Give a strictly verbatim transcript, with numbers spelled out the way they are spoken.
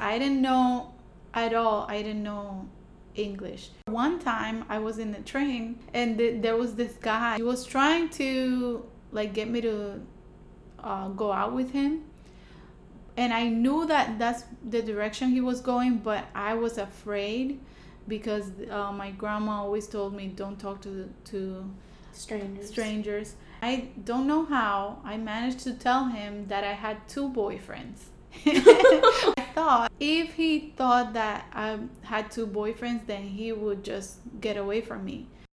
I didn't know at all. I didn't know English. One time I was in the train and th- there was this guy. He was trying to like get me to uh, go out with him. And I knew that that's the direction he was going, but I was afraid because uh, my grandma always told me don't talk to to strangers. strangers. I don't know how I managed to tell him that I had two boyfriends. I thought if he thought that I had two boyfriends, then he would just get away from me.